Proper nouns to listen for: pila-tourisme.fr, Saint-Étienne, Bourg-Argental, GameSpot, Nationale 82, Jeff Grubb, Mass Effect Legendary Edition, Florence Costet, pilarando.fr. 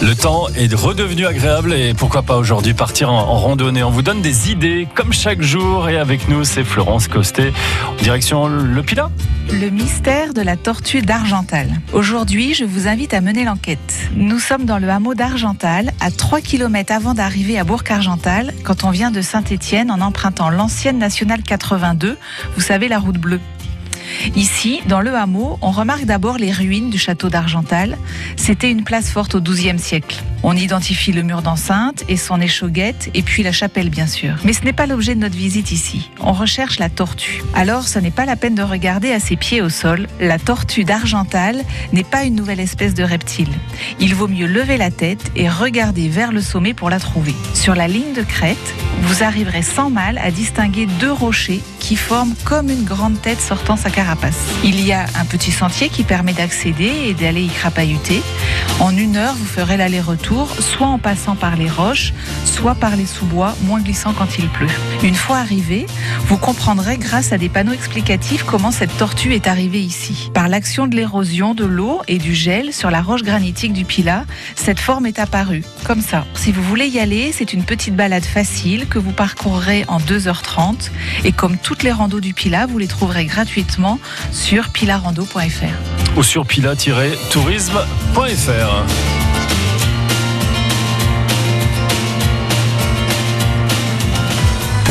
Le temps est redevenu agréable et pourquoi pas aujourd'hui partir en randonnée. On vous donne des idées comme chaque jour et avec nous c'est Florence Costet, direction le Pila. Le mystère de la tortue d'Argental. Aujourd'hui, je vous invite à mener l'enquête. Nous sommes dans le hameau d'Argental, à 3 km avant d'arriver à Bourg-Argental, quand on vient de Saint-Étienne en empruntant l'ancienne Nationale 82, vous savez, la route bleue. Ici, dans le hameau, on remarque d'abord les ruines du château d'Argental. C'était une place forte au XIIe siècle. On identifie le mur d'enceinte et son échauguette, et puis la chapelle bien sûr. Mais ce n'est pas l'objet de notre visite ici. On recherche la tortue. Alors, ce n'est pas la peine de regarder à ses pieds au sol. La tortue d'Argental n'est pas une nouvelle espèce de reptile. Il vaut mieux lever la tête et regarder vers le sommet pour la trouver. Sur la ligne de crête, vous arriverez sans mal à distinguer 2 rochers qui forment comme une grande tête sortant sa carapace. Il y a un petit sentier qui permet d'accéder et d'aller y crapahuter. En 1 heure, vous ferez l'aller-retour, soit en passant par les roches, soit par les sous-bois, moins glissants quand il pleut. Une fois arrivé, vous comprendrez grâce à des panneaux explicatifs comment cette tortue est arrivée ici. Par l'action de l'érosion de l'eau et du gel sur la roche granitique du Pila, cette forme est apparue, comme ça. Si vous voulez y aller, c'est une petite balade facile que vous parcourrez en 2h30. Et comme toutes les randos du Pila, vous les trouverez gratuitement sur pilarando.fr. Ou sur pila-tourisme.fr.